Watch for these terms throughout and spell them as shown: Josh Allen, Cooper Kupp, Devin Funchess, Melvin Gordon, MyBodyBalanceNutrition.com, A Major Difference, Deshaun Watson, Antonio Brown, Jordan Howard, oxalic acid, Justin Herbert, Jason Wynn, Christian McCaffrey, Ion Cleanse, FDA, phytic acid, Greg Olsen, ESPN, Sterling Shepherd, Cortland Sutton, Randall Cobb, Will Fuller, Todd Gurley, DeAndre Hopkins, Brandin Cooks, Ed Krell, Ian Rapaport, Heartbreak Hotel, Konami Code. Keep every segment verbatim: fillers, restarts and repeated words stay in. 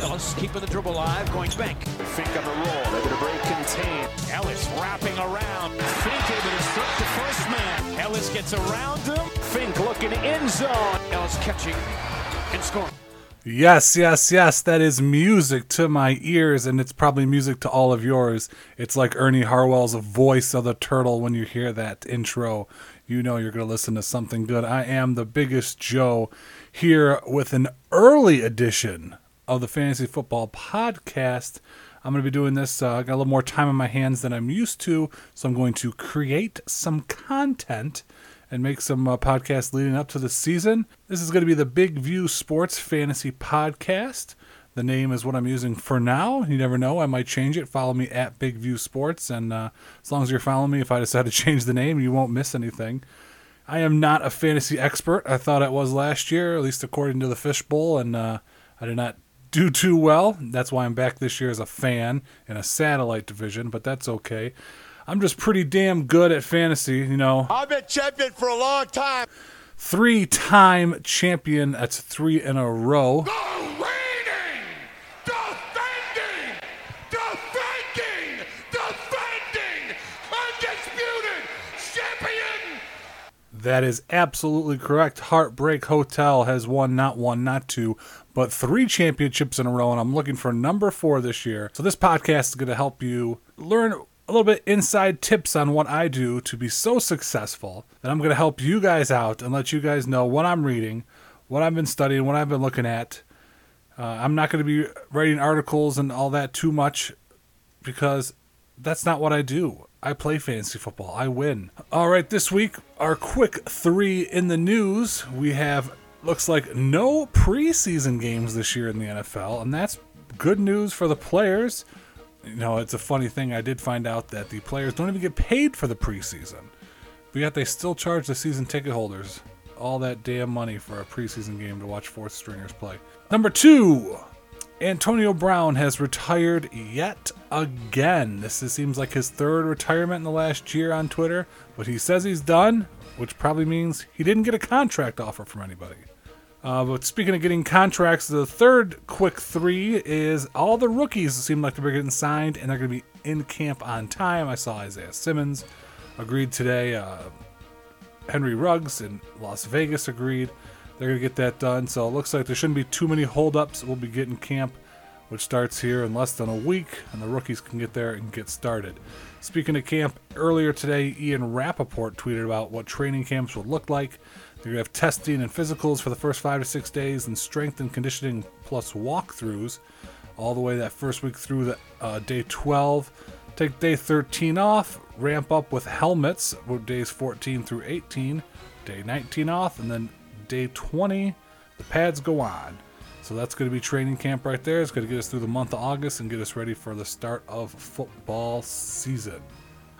Ellis keeping the dribble alive, going back. Fink on the roll, they're going to break contain. Ellis wrapping around. Fink able to strip the first man. Ellis gets around him. Fink looking end zone. Ellis catching and scoring. Yes, yes, yes, that is music to my ears, and it's probably music to all of yours. It's like Ernie Harwell's voice of the turtle when you hear that intro. You know you're going to listen to something good. I am the biggest Joe here with an early edition of the Fantasy Football Podcast. I'm going to be doing this. Uh, I got a little more time on my hands than I'm used to, so I'm going to create some content and make some uh, podcasts leading up to the season. This is going to be the Big View Sports Fantasy Podcast. The name is what I'm using for now. You never know, I might change it. Follow me at Big View Sports, and uh, as long as you're following me, if I decide to change the name, you won't miss anything. I am not a fantasy expert. I thought I was last year, at least according to the Fishbowl, and uh, I did not do too well. That's why I'm back this year as a fan in a satellite division, but that's okay. I'm just pretty damn good at fantasy, you know. I've been champion for a long time. Three-time champion. That's three in a row. Go reigning, defending, defending, defending, undisputed champion. That is absolutely correct. Heartbreak Hotel has won not one, not two, but three championships in a row, and I'm looking for number four this year. So this podcast is going to help you learn a little bit inside tips on what I do to be so successful that I'm going to help you guys out and let you guys know what I'm reading, what I've been studying, what I've been looking at. Uh, I'm not going to be writing articles and all that too much because that's not what I do. I play fantasy football. I win. All right, this week, our quick three in the news. We have, looks like, no preseason games this year in the N F L, and that's good news for the players. You know, it's a funny thing. I did find out that the players don't even get paid for the preseason, but yet they still charge the season ticket holders all that damn money for a preseason game to watch fourth stringers play. Number two, Antonio Brown has retired yet again. This is, seems like his third retirement in the last year on Twitter, but he says he's done, which probably means he didn't get a contract offer from anybody. Uh, but speaking of getting contracts, the third quick three is all the rookies seem like they're getting signed and they're going to be in camp on time. I saw Isaiah Simmons agreed today. Uh, Henry Ruggs in Las Vegas agreed. They're going to get that done. So it looks like there shouldn't be too many holdups. We'll be getting camp, which starts here in less than a week, and the rookies can get there and get started. Speaking of camp, earlier today, Ian Rapaport tweeted about what training camps would look like. They're going to have testing and physicals for the first five to six days and strength and conditioning plus walkthroughs all the way that first week through the uh, day twelve. Take day thirteen off, ramp up with helmets, days fourteen through eighteen, day nineteen off, and then day twenty, the pads go on. So that's going to be training camp right there. It's going to get us through the month of August and get us ready for the start of football season.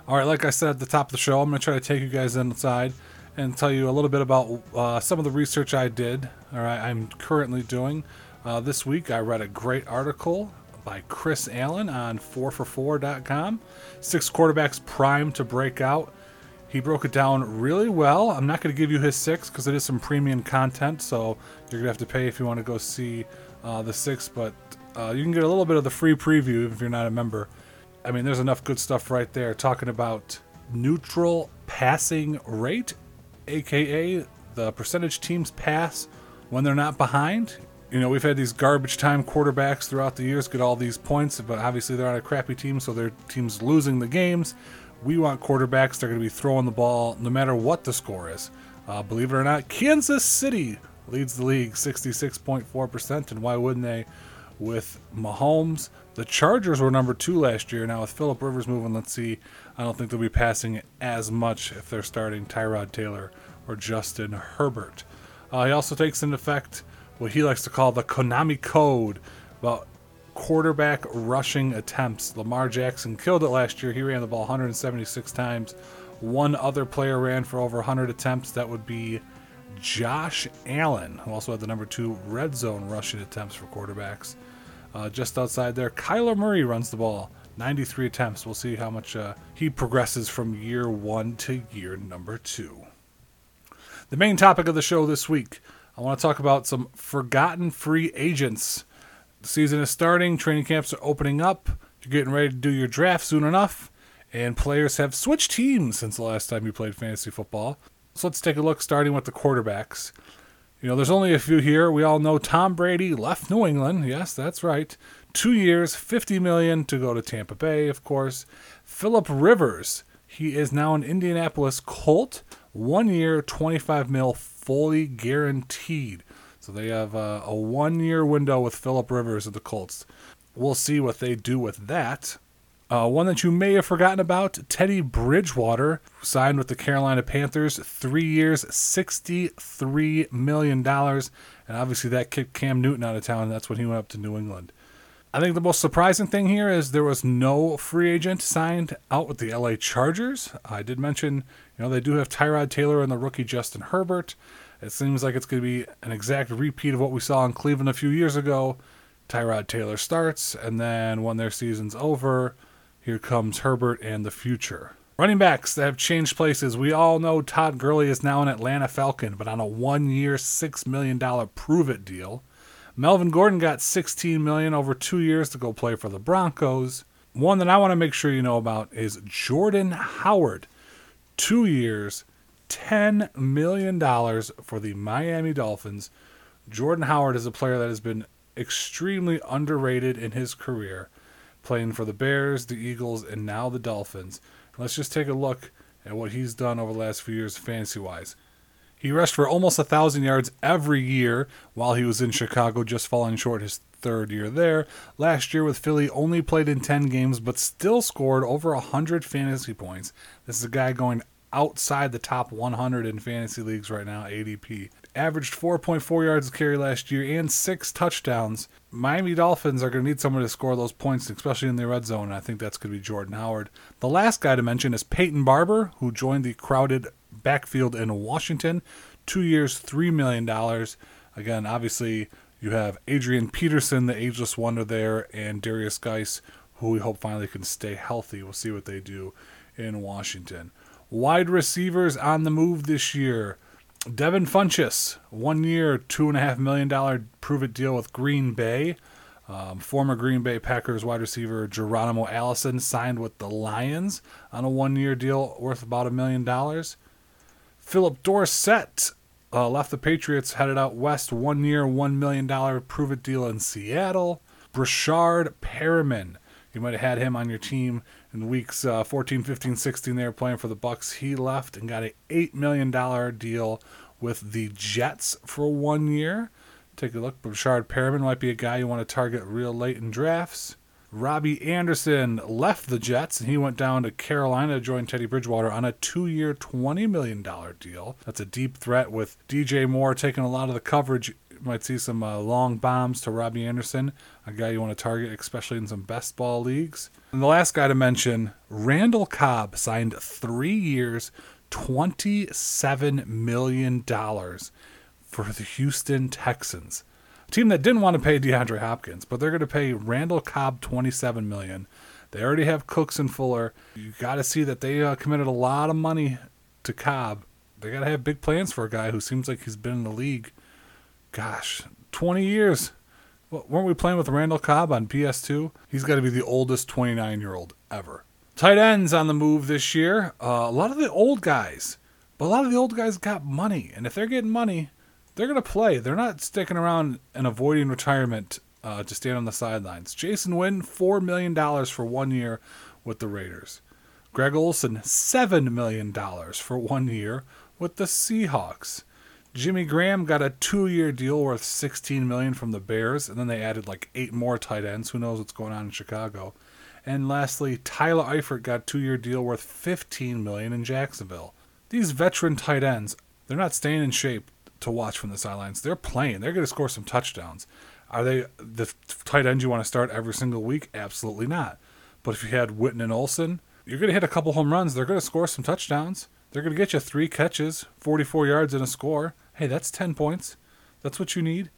All right, like I said at the top of the show, I'm going to try to take you guys inside and tell you a little bit about uh, some of the research I did, or I, I'm currently doing. Uh, this week I read a great article by Chris Allen on four for four dot com, Six Quarterbacks Primed to Break Out. He broke it down really well. I'm not going to give you his six because it is some premium content, so you're going to have to pay if you want to go see uh, the six, but uh, you can get a little bit of the free preview if you're not a member. I mean, there's enough good stuff right there talking about neutral passing rate, A K A the percentage teams pass when they're not behind. You know, we've had these garbage time quarterbacks throughout the years get all these points, but obviously they're on a crappy team, so their team's losing the games. We want quarterbacks that are going to be throwing the ball no matter what the score is. Uh, believe it or not, Kansas City leads the league sixty-six point four percent, and why wouldn't they with Mahomes? The Chargers were number two last year. Now with Phillip Rivers moving, let's see. I don't think they'll be passing as much if they're starting Tyrod Taylor or Justin Herbert. Uh, he also takes into effect what he likes to call the Konami Code about quarterback rushing attempts. Lamar Jackson killed it last year. He ran the ball one hundred seventy-six times. One other player ran for over one hundred attempts. That would be Josh Allen, who also had the number two red zone rushing attempts for quarterbacks. Uh, just outside there, Kyler Murray runs the ball ninety-three attempts. We'll see how much uh, he progresses from year one to year number two. The main topic of the show this week, I want to talk about some forgotten free agents. The season is starting. Training camps are opening up. You're getting ready to do your draft soon enough. And players have switched teams since the last time you played fantasy football. So let's take a look, starting with the quarterbacks. You know, there's only a few here. We all know Tom Brady left New England. Yes, that's right. Two years, fifty million dollars to go to Tampa Bay, of course. Phillip Rivers, he is now an Indianapolis Colt. One year, twenty-five million dollars fully guaranteed. So they have a, a one-year window with Phillip Rivers of the Colts. We'll see what they do with that. Uh, one that you may have forgotten about, Teddy Bridgewater, signed with the Carolina Panthers, three years, sixty-three million dollars. And obviously that kicked Cam Newton out of town, and that's when he went up to New England. I think the most surprising thing here is there was no free agent signed out with the L A Chargers. I did mention, you know, they do have Tyrod Taylor and the rookie Justin Herbert. It seems like it's going to be an exact repeat of what we saw in Cleveland a few years ago. Tyrod Taylor starts, and then when their season's over, here comes Herbert and the future. Running backs that have changed places. We all know Todd Gurley is now an Atlanta Falcon, but on a one-year, six million dollars prove-it deal. Melvin Gordon got sixteen million dollars over two years to go play for the Broncos. One that I want to make sure you know about is Jordan Howard. Two years, ten million dollars for the Miami Dolphins. Jordan Howard is a player that has been extremely underrated in his career, playing for the Bears, the Eagles, and now the Dolphins. Let's just take a look at what he's done over the last few years fantasy-wise. He rushed for almost one thousand yards every year while he was in Chicago, just falling short his third year there. Last year with Philly, only played in ten games, but still scored over one hundred fantasy points. This is a guy going outside the top one hundred in fantasy leagues right now, A D P. Averaged four point four yards a carry last year and six touchdowns. Miami Dolphins are going to need someone to score those points, especially in the red zone, and I think that's going to be Jordan Howard. The last guy to mention is Peyton Barber, who joined the crowded backfield in Washington. Two years, three million dollars. Again, obviously, you have Adrian Peterson, the ageless wonder there, and Darius Geis, who we hope finally can stay healthy. We'll see what they do in Washington. Wide receivers on the move this year. Devin Funchess, one year, two point five million dollars prove-it deal with Green Bay. Um, former Green Bay Packers wide receiver Geronimo Allison signed with the Lions on a one-year deal worth about a million dollars. Philip Dorsett uh, left the Patriots, headed out west, one year, one million dollars prove-it deal in Seattle. Breshad Perriman, you might have had him on your team in weeks uh, fourteen, fifteen, sixteen, they were playing for the Bucks. He left and got an eight million dollars deal with the Jets for one year. Take a look. Breshad Perriman might be a guy you want to target real late in drafts. Robbie Anderson left the Jets, and he went down to Carolina to join Teddy Bridgewater on a two-year, twenty million dollars deal. That's a deep threat with D J Moore taking a lot of the coverage. Might see some uh, long bombs to Robbie Anderson, a guy you want to target, especially in some best ball leagues. And the last guy to mention, Randall Cobb signed three years, twenty-seven million dollars for the Houston Texans, a team that didn't want to pay DeAndre Hopkins, but they're going to pay Randall Cobb twenty-seven million dollars. They already have Cooks and Fuller. You got to see that they uh, committed a lot of money to Cobb. They got to have big plans for a guy who seems like he's been in the league, gosh, twenty years. Well, weren't we playing with Randall Cobb on P S two? He's got to be the oldest twenty-nine-year-old ever. Tight ends on the move this year. Uh, a lot of the old guys, but a lot of the old guys got money. And if they're getting money, they're going to play. They're not sticking around and avoiding retirement uh, to stand on the sidelines. Jason Wynn, four million dollars for one year with the Raiders. Greg Olsen, seven million dollars for one year with the Seahawks. Jimmy Graham got a two-year deal worth sixteen million dollars from the Bears, and then they added like eight more tight ends. Who knows what's going on in Chicago? And lastly, Tyler Eifert got a two-year deal worth fifteen million dollars in Jacksonville. These veteran tight ends, they're not staying in shape to watch from the sidelines. They're playing. They're going to score some touchdowns. Are they the tight end you want to start every single week? Absolutely not. But if you had Whitten and Olsen, you're going to hit a couple home runs. They're going to score some touchdowns. They're going to get you three catches, forty-four yards, and a score. Hey, that's ten points. That's what you need.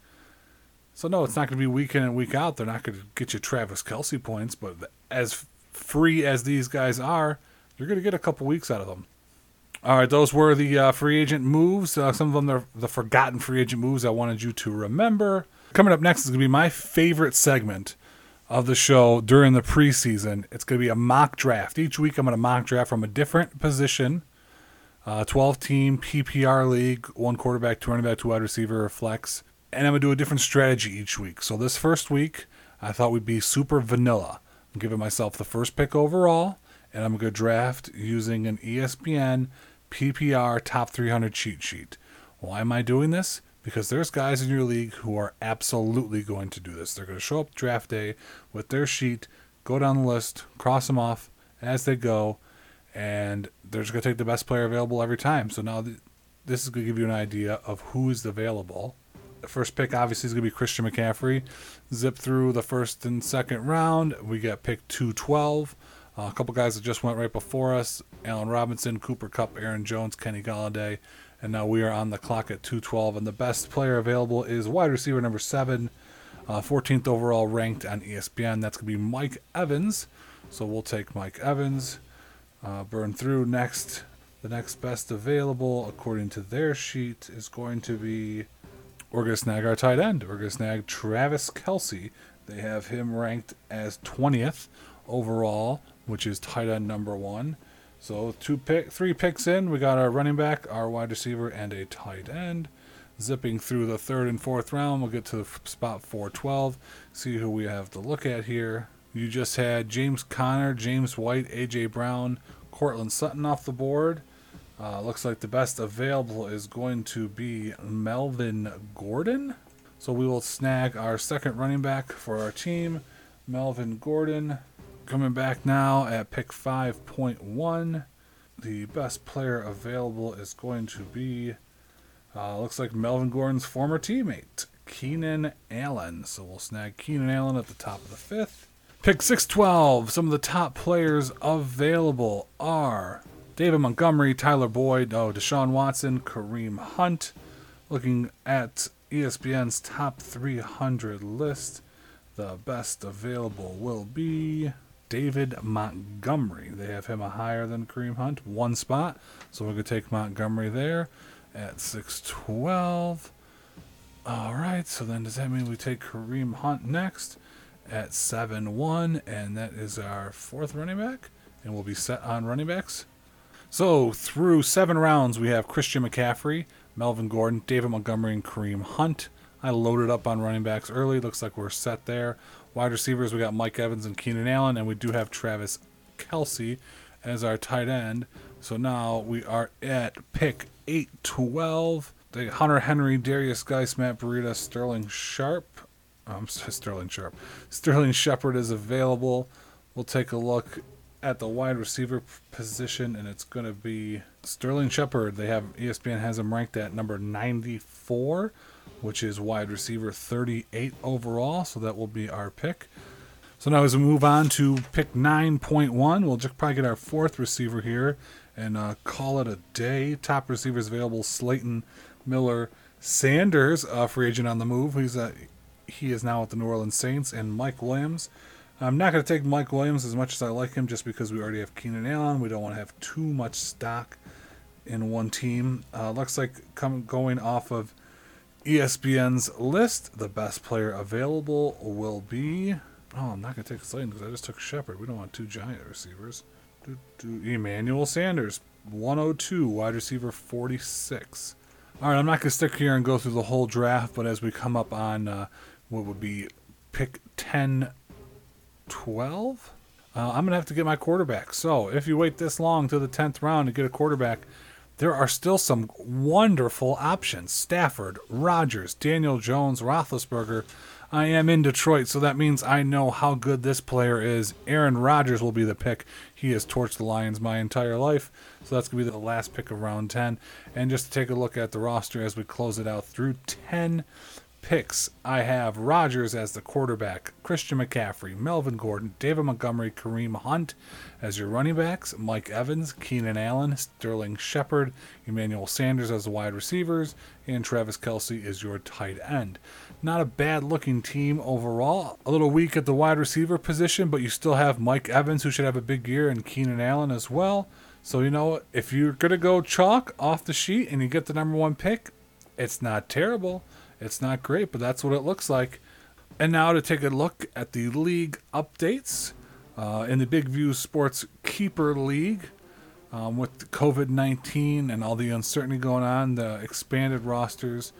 So, no, it's not going to be week in and week out. They're not going to get you Travis Kelce points, but as free as these guys are, you're going to get a couple weeks out of them. All right, those were the uh, free agent moves. Uh, some of them are the forgotten free agent moves I wanted you to remember. coming up next is going to be my favorite segment of the show during the preseason. It's going to be a mock draft. Each week I'm going to mock draft from a different position, uh, twelve-team P P R league, one quarterback, two running back, two wide receiver, flex. And I'm going to do a different strategy each week. So this first week, I thought we'd be super vanilla. I'm giving myself the first pick overall, and I'm going to draft using an E S P N P P R top three hundred cheat sheet. Why am I doing this? Because there's guys in your league who are absolutely going to do this. They're going to show up draft day with their sheet, go down the list, cross them off as they go, and they're just going to take the best player available every time. So now th- this is going to give you an idea of who is available. The first pick, obviously, is going to be Christian McCaffrey. Zip through the first and second round. We got pick two twelve. Uh, a couple guys that just went right before us. Allen Robinson, Cooper Kupp, Aaron Jones, Kenny Golladay. And now we are on the clock at two twelve, and the best player available is wide receiver number seven, uh, fourteenth overall ranked on E S P N. That's going to be Mike Evans. So we'll take Mike Evans. Uh, burn through next. The next best available, according to their sheet, is going to be, we're going to snag our tight end. We're going to snag Travis Kelce. They have him ranked as twentieth overall, which is tight end number one. So two pick, three picks in, we got our running back, our wide receiver, and a tight end. Zipping through the third and fourth round, we'll get to the spot four twelve, see who we have to look at here. You just had James Conner, James White, A J Brown, Cortland Sutton off the board. Uh, looks like the best available is going to be Melvin Gordon. So we will snag our second running back for our team, Melvin Gordon. Coming back now at pick five point one, the best player available is going to be, uh, looks like Melvin Gordon's former teammate, Keenan Allen. So we'll snag Keenan Allen at the top of the fifth. Pick six twelve, some of the top players available are David Montgomery, Tyler Boyd, oh, Deshaun Watson, Kareem Hunt. Looking at E S P N's top three hundred list, the best available will be David Montgomery. They have him a higher than Kareem Hunt, one spot. So we're going to take Montgomery there at six twelve. All right, so then does that mean we take Kareem Hunt next at seven one? And that is our fourth running back, and we'll be set on running backs. So through seven rounds, we have Christian McCaffrey, Melvin Gordon, David Montgomery, and Kareem Hunt. I loaded up on running backs early. Looks like we're set there. Wide receivers, we got Mike Evans and Keenan Allen, and we do have Travis Kelce as our tight end. So now we are at pick eight twelve. The Hunter Henry, Darius Geis, Matt Breida, Sterling Sharp. Um, Sterling Sharp. Sterling Shepherd is available. We'll take a look at the wide receiver position, and it's going to be Sterling Shepherd. They have, E S P N has him ranked at number ninety-four. Which is wide receiver thirty-eight overall, so that will be our pick. So now as we move on to pick nine point one, we'll just probably get our fourth receiver here and uh, call it a day. Top receivers available, Slayton, Miller, Sanders, uh, free agent on the move. He's uh, He is now at the New Orleans Saints, and Mike Williams. I'm not going to take Mike Williams as much as I like him just because we already have Keenan Allen. We don't want to have too much stock in one team. Uh, looks like come, going off of E S P N's list, the best player available will be, oh, I'm not going to take Slayton because I just took Shepard. We don't want two giant receivers. Do, do, Emmanuel Sanders, one oh two, wide receiver forty-six. All right, I'm not going to stick here and go through the whole draft, but as we come up on uh, what would be pick ten twelve, uh, I'm going to have to get my quarterback. So if you wait this long to the tenth round to get a quarterback, there are still some wonderful options. Stafford, Rodgers, Daniel Jones, Roethlisberger. I am in Detroit, so that means I know how good this player is. Aaron Rodgers will be the pick. He has torched the Lions my entire life, so that's going to be the last pick of round ten. And just to take a look at the roster as we close it out through ten picks, I have Rodgers as the quarterback, Christian McCaffrey, Melvin Gordon, David Montgomery, Kareem Hunt as your running backs, Mike Evans, Keenan Allen, Sterling Shepard, Emmanuel Sanders as the wide receivers, and Travis Kelce is your tight end. Not a bad looking team overall. A little weak at the wide receiver position, but you still have Mike Evans, who should have a big year, and Keenan Allen as well. So, you know, if you're going to go chalk off the sheet and you get the number one pick, it's not terrible. It's not great, but that's what it looks like. And now to take a look at the league updates uh, in the Big View Sports Keeper League. Um, with covid nineteen and all the uncertainty going on, the expanded rosters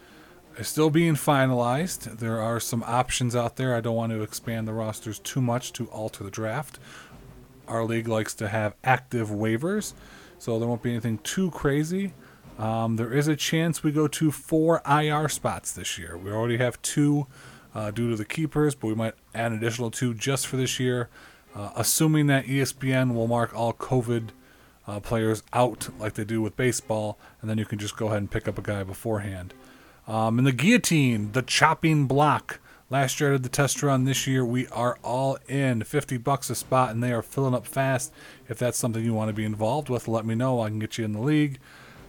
are still being finalized. There are some options out there. I don't want to expand the rosters too much to alter the draft. Our league likes to have active waivers, so there won't be anything too crazy. Um, there is a chance we go to four I R spots this year. We already have two uh, due to the keepers, but we might add an additional two just for this year, uh, assuming that E S P N will mark all COVID uh, players out like they do with baseball, and then you can just go ahead and pick up a guy beforehand. Um, and the guillotine, the chopping block. Last year I did the test run. This year we are all in. fifty bucks a spot, and they are filling up fast. If that's something you want to be involved with, let me know. I can get you in the league.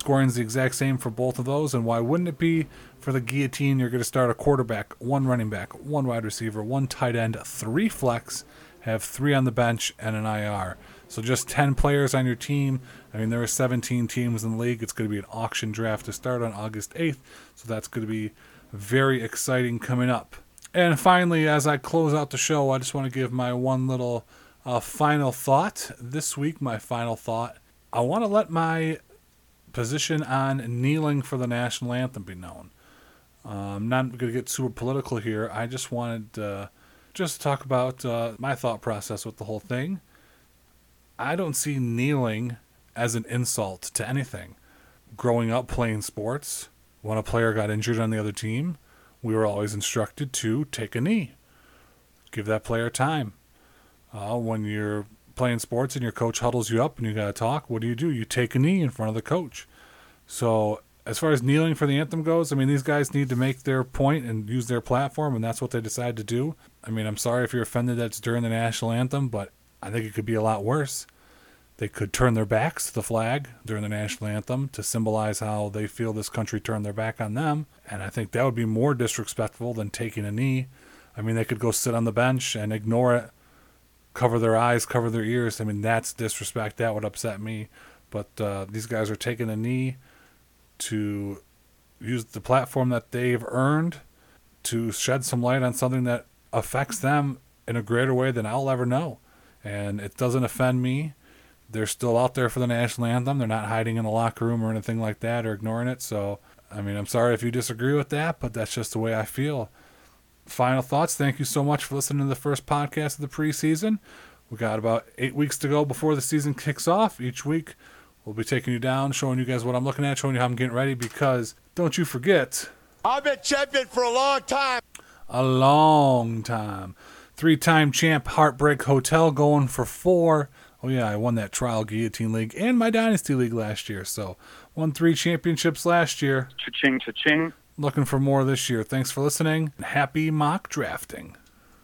Scoring is the exact same for both of those, and why wouldn't it be? For the guillotine, you're going to start a quarterback, one running back, one wide receiver, one tight end, three flex, have three on the bench, and an I R. So just ten players on your team. I mean, there are seventeen teams in the league. It's going to be an auction draft to start on August eighth, so that's going to be very exciting coming up. And finally, as I close out the show, I just want to give my one little uh, final thought. This week, my final thought, I want to let my position on kneeling for the national anthem be known. Uh, I'm not going to get super political here. I just wanted uh, just to talk about uh, my thought process with the whole thing. I don't see kneeling as an insult to anything. Growing up playing sports, when a player got injured on the other team, we were always instructed to take a knee. Give that player time. Uh, when you're playing sports and your coach huddles you up and you got to talk, what do you do? You take a knee in front of the coach. So as far as kneeling for the anthem goes, I mean, these guys need to make their point and use their platform, and that's what they decide to do. I mean, I'm sorry if you're offended that's during the national anthem, but I think it could be a lot worse. They could turn their backs to the flag during the national anthem to symbolize how they feel this country turned their back on them. And I think that would be more disrespectful than taking a knee. I mean, they could go sit on the bench and ignore it, cover their eyes, cover their ears. I mean, that's disrespect. That would upset me. But uh, these guys are taking a knee to use the platform that they've earned to shed some light on something that affects them in a greater way than I'll ever know. And it doesn't offend me. They're still out there for the national anthem. They're not hiding in the locker room or anything like that or ignoring it. So, I mean, I'm sorry if you disagree with that, but that's just the way I feel. Final thoughts. Thank you so much for listening to the first podcast of the preseason. We got about eight weeks to go before the season kicks off. Each week we'll be taking you down, showing you guys what I'm looking at, showing you how I'm getting ready, because don't you forget, I've been champion for a long time. A long time. Three-time champ Heartbreak Hotel going for four. Oh, yeah, I won that trial guillotine league and my dynasty league last year. So won three championships last year. Cha-ching, cha-ching. Looking for more this year. Thanks for listening. Happy mock drafting.